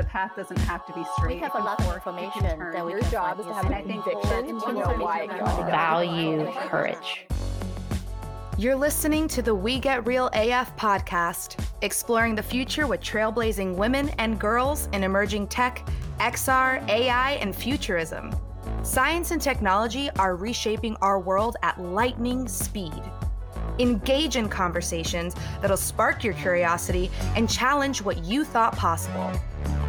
The path doesn't have to be straight. We have a lot of information that we can find. And I think to know why value courage. You're listening to the We Get Real AF podcast, exploring the future with trailblazing women and girls in emerging tech, XR, AI, and futurism. Science and technology are reshaping our world at lightning speed. Engage in conversations that'll spark your curiosity and challenge what you thought possible.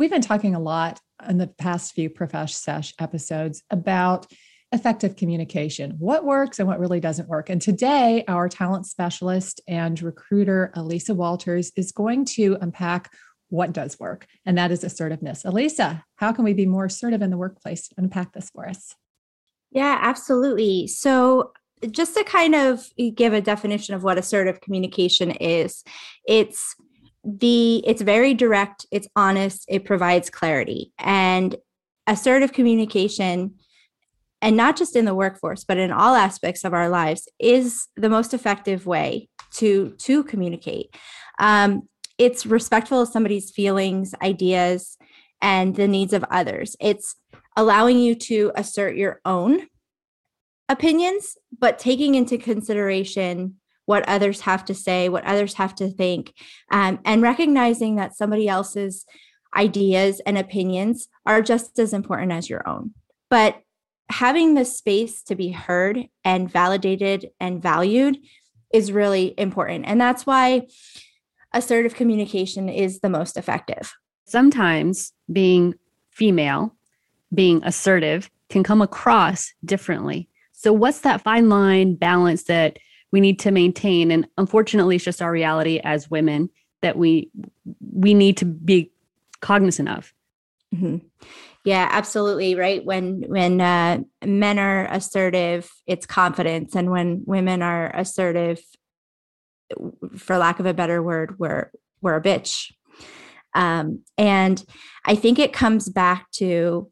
We've been talking a lot in the past few Profesh Sesh episodes about effective communication, what works and what really doesn't work. And today, our talent specialist and recruiter, Alisa Walters, is going to unpack what does work, and that is assertiveness. Alisa, how can we be more assertive in the workplace? Unpack this for us. Yeah, absolutely. So just to kind of give a definition of what assertive communication is, it's very direct, it's honest, it provides clarity. And assertive communication, and not just in the workforce, but in all aspects of our lives, is the most effective way to communicate. It's respectful of somebody's feelings, ideas, and the needs of others. It's allowing you to assert your own opinions, but taking into consideration what others have to say, what others have to think, and recognizing that somebody else's ideas and opinions are just as important as your own. But having the space to be heard and validated and valued is really important. And that's why assertive communication is the most effective. Sometimes being female, being assertive can come across differently. So what's that fine line balance that we need to maintain? And unfortunately, it's just our reality as women that we need to be cognizant of. Mm-hmm. Yeah, absolutely. Right. When men are assertive, it's confidence. And when women are assertive, for lack of a better word, we're a bitch. And I think it comes back to,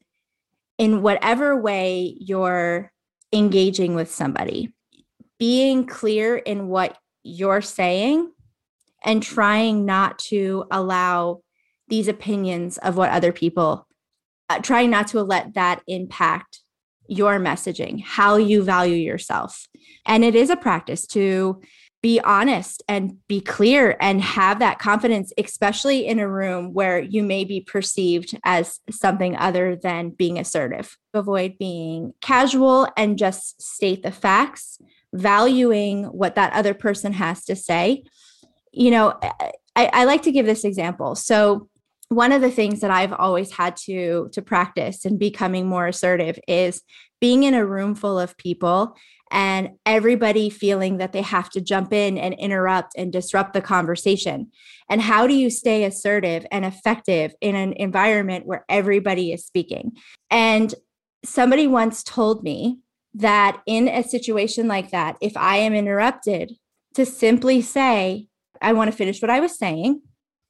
in whatever way you're engaging with somebody, being clear in what you're saying and trying not to allow these opinions of what other people, trying not to let that impact your messaging, how you value yourself. And it is a practice to be honest and be clear and have that confidence, especially in a room where you may be perceived as something other than being assertive. Avoid being casual and just state the facts, valuing what that other person has to say. You know, I like to give this example. So one of the things that I've always had to practice in becoming more assertive is being in a room full of people and everybody feeling that they have to jump in and interrupt and disrupt the conversation. And how do you stay assertive and effective in an environment where everybody is speaking? And somebody once told me that in a situation like that, if I am interrupted, to simply say, I want to finish what I was saying,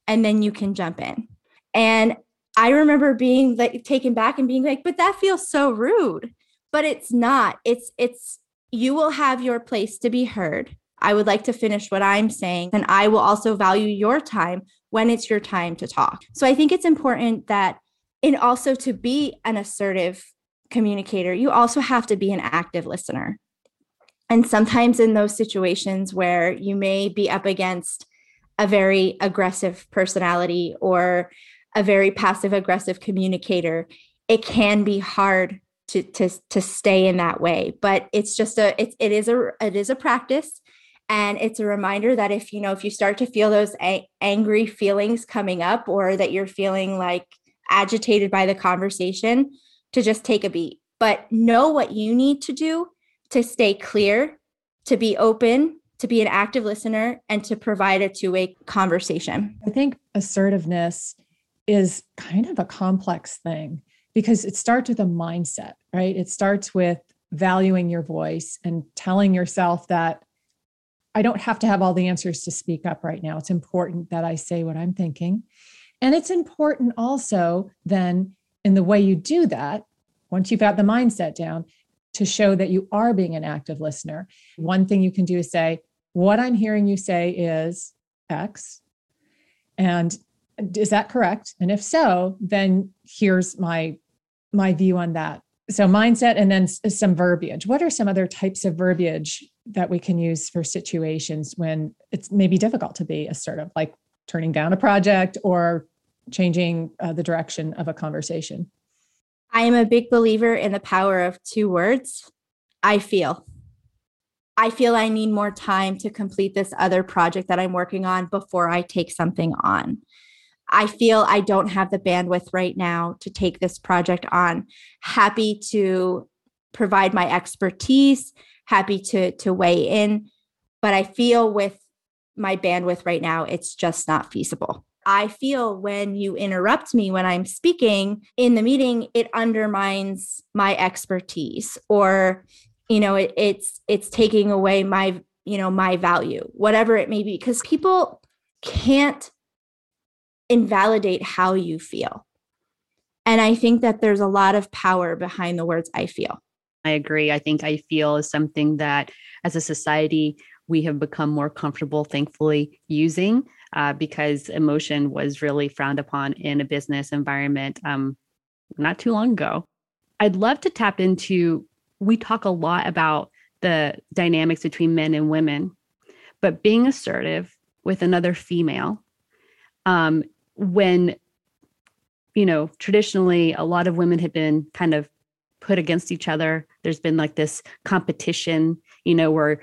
and then you can jump in. And I remember being like taken back and being like, but that feels so rude. But it's not. It's you will have your place to be heard. I would like to finish what I'm saying, and I will also value your time when it's your time to talk. So I think it's important that, and also to be an assertive communicator, you also have to be an active listener. And sometimes in those situations where you may be up against a very aggressive personality or a very passive aggressive communicator, it can be hard to stay in that way. But it's just it is a practice. And it's a reminder that if you start to feel those angry feelings coming up, or that you're feeling like agitated by the conversation, to just take a beat, but know what you need to do to stay clear, to be open, to be an active listener, and to provide a two-way conversation. I think assertiveness is kind of a complex thing because it starts with a mindset, right? It starts with valuing your voice and telling yourself that I don't have to have all the answers to speak up right now. It's important that I say what I'm thinking. And it's important also then in the way you do that, once you've got the mindset down, to show that you are being an active listener. One thing you can do is say, what I'm hearing you say is X. And is that correct? And if so, then here's my view on that. So mindset and then some verbiage. What are some other types of verbiage that we can use for situations when it's maybe difficult to be assertive, like turning down a project or changing the direction of a conversation? I am a big believer in the power of two words. I feel. I feel I need more time to complete this other project that I'm working on before I take something on. I feel I don't have the bandwidth right now to take this project on. Happy to provide my expertise, happy to weigh in, but I feel with my bandwidth right now, it's just not feasible. I feel when you interrupt me when I'm speaking in the meeting, it undermines my expertise or, you know, it's taking away my, you know, my value, whatever it may be, because people can't invalidate how you feel. And I think that there's a lot of power behind the words I feel. I agree. I think I feel is something that as a society, we have become more comfortable, thankfully, using because emotion was really frowned upon in a business environment not too long ago. I'd love to tap into, we talk a lot about the dynamics between men and women, but being assertive with another female when, you know, traditionally a lot of women had been kind of put against each other. There's been like this competition, you know, where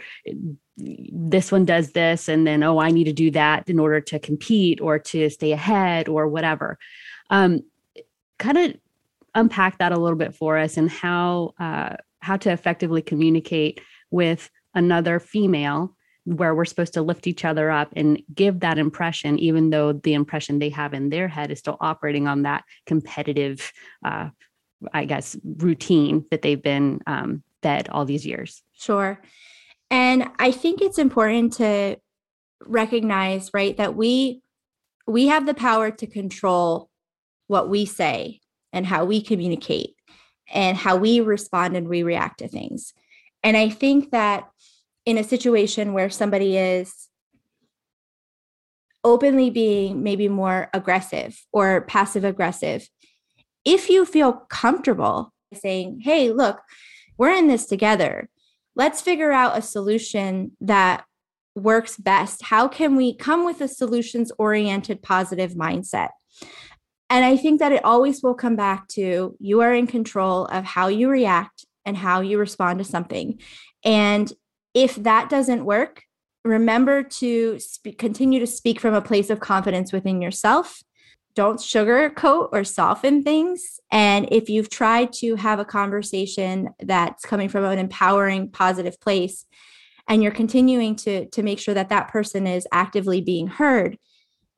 this one does this and then, oh, I need to do that in order to compete or to stay ahead or whatever. Kind of unpack that a little bit for us and how to effectively communicate with another female where we're supposed to lift each other up and give that impression, even though the impression they have in their head is still operating on that competitive, routine that they've been fed all these years. Sure. And I think it's important to recognize, right, that we have the power to control what we say and how we communicate and how we respond and we react to things. And I think that in a situation where somebody is openly being maybe more aggressive or passive aggressive, if you feel comfortable saying, hey, look, we're in this together. Let's figure out a solution that works best. How can we come with a solutions-oriented, positive mindset? And I think that it always will come back to you are in control of how you react and how you respond to something. And if that doesn't work, remember to continue to speak from a place of confidence within yourself. Don't sugarcoat or soften things. And if you've tried to have a conversation that's coming from an empowering, positive place, and you're continuing to make sure that that person is actively being heard,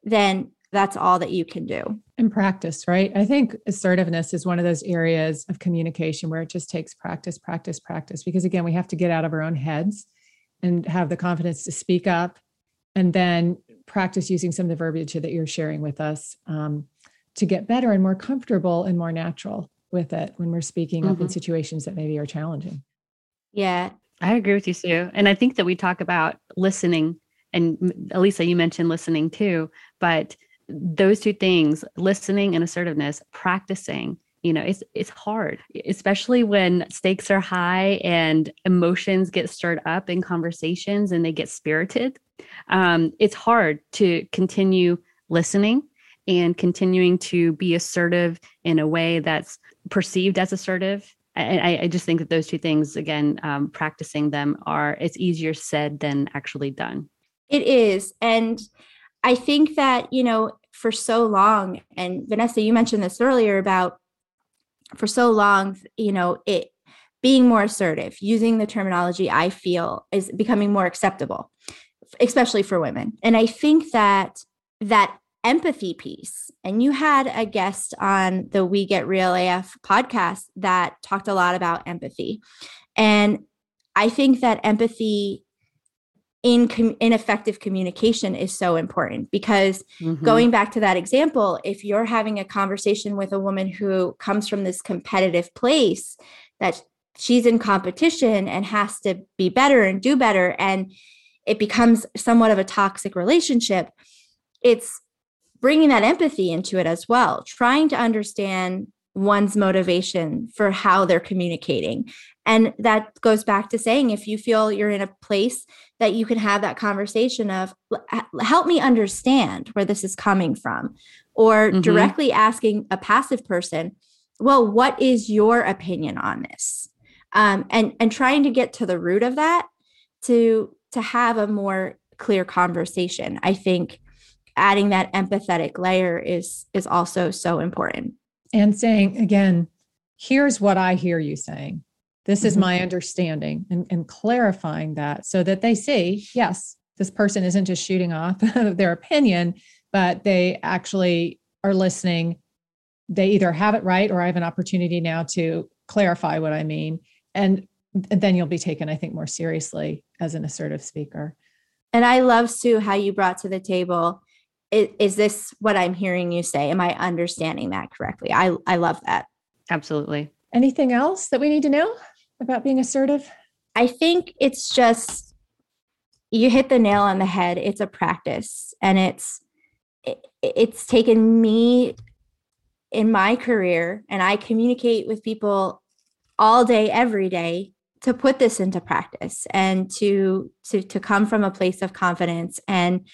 then that's all that you can do. And practice, right? I think assertiveness is one of those areas of communication where it just takes practice, because again, we have to get out of our own heads and have the confidence to speak up and then practice using some of the verbiage that you're sharing with us to get better and more comfortable and more natural with it when we're speaking up in situations that maybe are challenging. Yeah. I agree with you, Sue. And I think that we talk about listening and Alisa, you mentioned listening too, but those two things, listening and assertiveness, practicing, you know, it's hard, especially when stakes are high and emotions get stirred up in conversations and they get spirited. It's hard to continue listening and continuing to be assertive in a way that's perceived as assertive. And I just think that those two things, again, practicing them it's easier said than actually done. It is. And I think that, you know, for so long, and Vanessa, you mentioned this earlier about for so long, you know, being more assertive, using the terminology I feel is becoming more acceptable, especially for women. And I think that that empathy piece, and you had a guest on the We Get Real AF podcast that talked a lot about empathy. And I think that empathy in effective communication is so important because going back to that example, if you're having a conversation with a woman who comes from this competitive place that she's in competition and has to be better and do better, and it becomes somewhat of a toxic relationship, it's bringing that empathy into it as well, trying to understand one's motivation for how they're communicating. And that goes back to saying, if you feel you're in a place that you can have that conversation of, help me understand where this is coming from, or directly asking a passive person, well, what is your opinion on this? And trying to get to the root of that to have a more clear conversation. I think adding that empathetic layer is also so important. And saying, again, here's what I hear you saying. This is my understanding, and clarifying that so that they see, yes, this person isn't just shooting off their opinion, but they actually are listening. They either have it right, or I have an opportunity now to clarify what I mean. And then you'll be taken, I think, more seriously as an assertive speaker. And I love, Sue, how you brought to the table, is this what I'm hearing you say? Am I understanding that correctly? I love that. Absolutely. Anything else that we need to know about being assertive? I think it's just, you hit the nail on the head. It's a practice, and it's taken me in my career, and I communicate with people all day, every day, to put this into practice and to come from a place of confidence and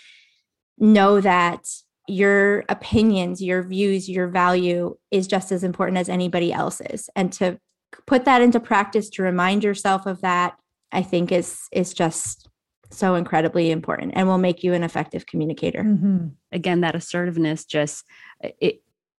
know that your opinions, your views, your value is just as important as anybody else's. And to put that into practice, to remind yourself of that, I think is just so incredibly important and will make you an effective communicator. Again, that assertiveness, just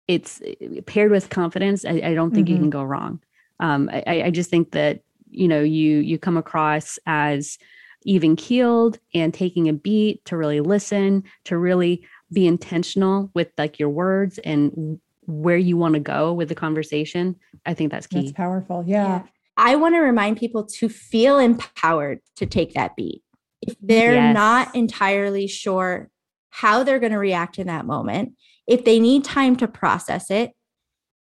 it's paired with confidence. I don't think you can go wrong. I just think that, you come across as even-keeled and taking a beat to really listen, to really be intentional with like your words and where you want to go with the conversation. I think that's key. That's powerful. Yeah. I want to remind people to feel empowered to take that beat. If they're not entirely sure how they're going to react in that moment, if they need time to process it,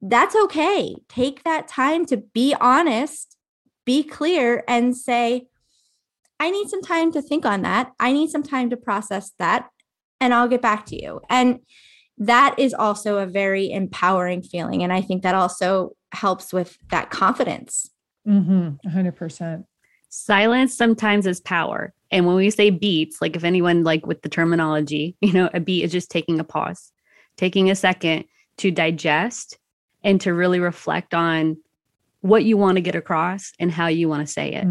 that's okay. Take that time to be honest, be clear, and say, I need some time to think on that. I need some time to process that, and I'll get back to you. And that is also a very empowering feeling. And I think that also helps with that confidence. 100%. Silence sometimes is power. And when we say beats, like if anyone, like with the terminology, a beat is just taking a pause, taking a second to digest and to really reflect on what you want to get across and how you want to say it.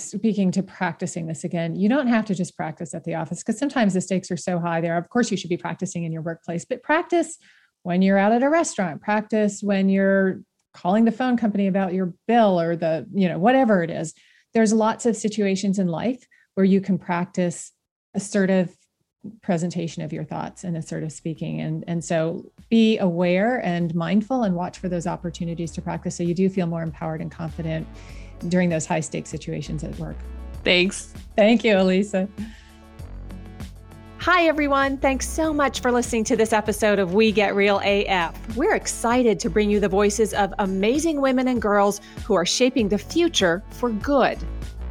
Speaking to practicing this again, you don't have to just practice at the office, because sometimes the stakes are so high there. Of course, you should be practicing in your workplace, but practice when you're out at a restaurant, practice when you're calling the phone company about your bill or the, whatever it is. There's lots of situations in life where you can practice assertive presentation of your thoughts and assertive speaking. And so be aware and mindful and watch for those opportunities to practice so you do feel more empowered and confident during those high stakes situations at work. Thanks. Thank you, Alisa. Hi, everyone. Thanks so much for listening to this episode of We Get Real AF. We're excited to bring you the voices of amazing women and girls who are shaping the future for good.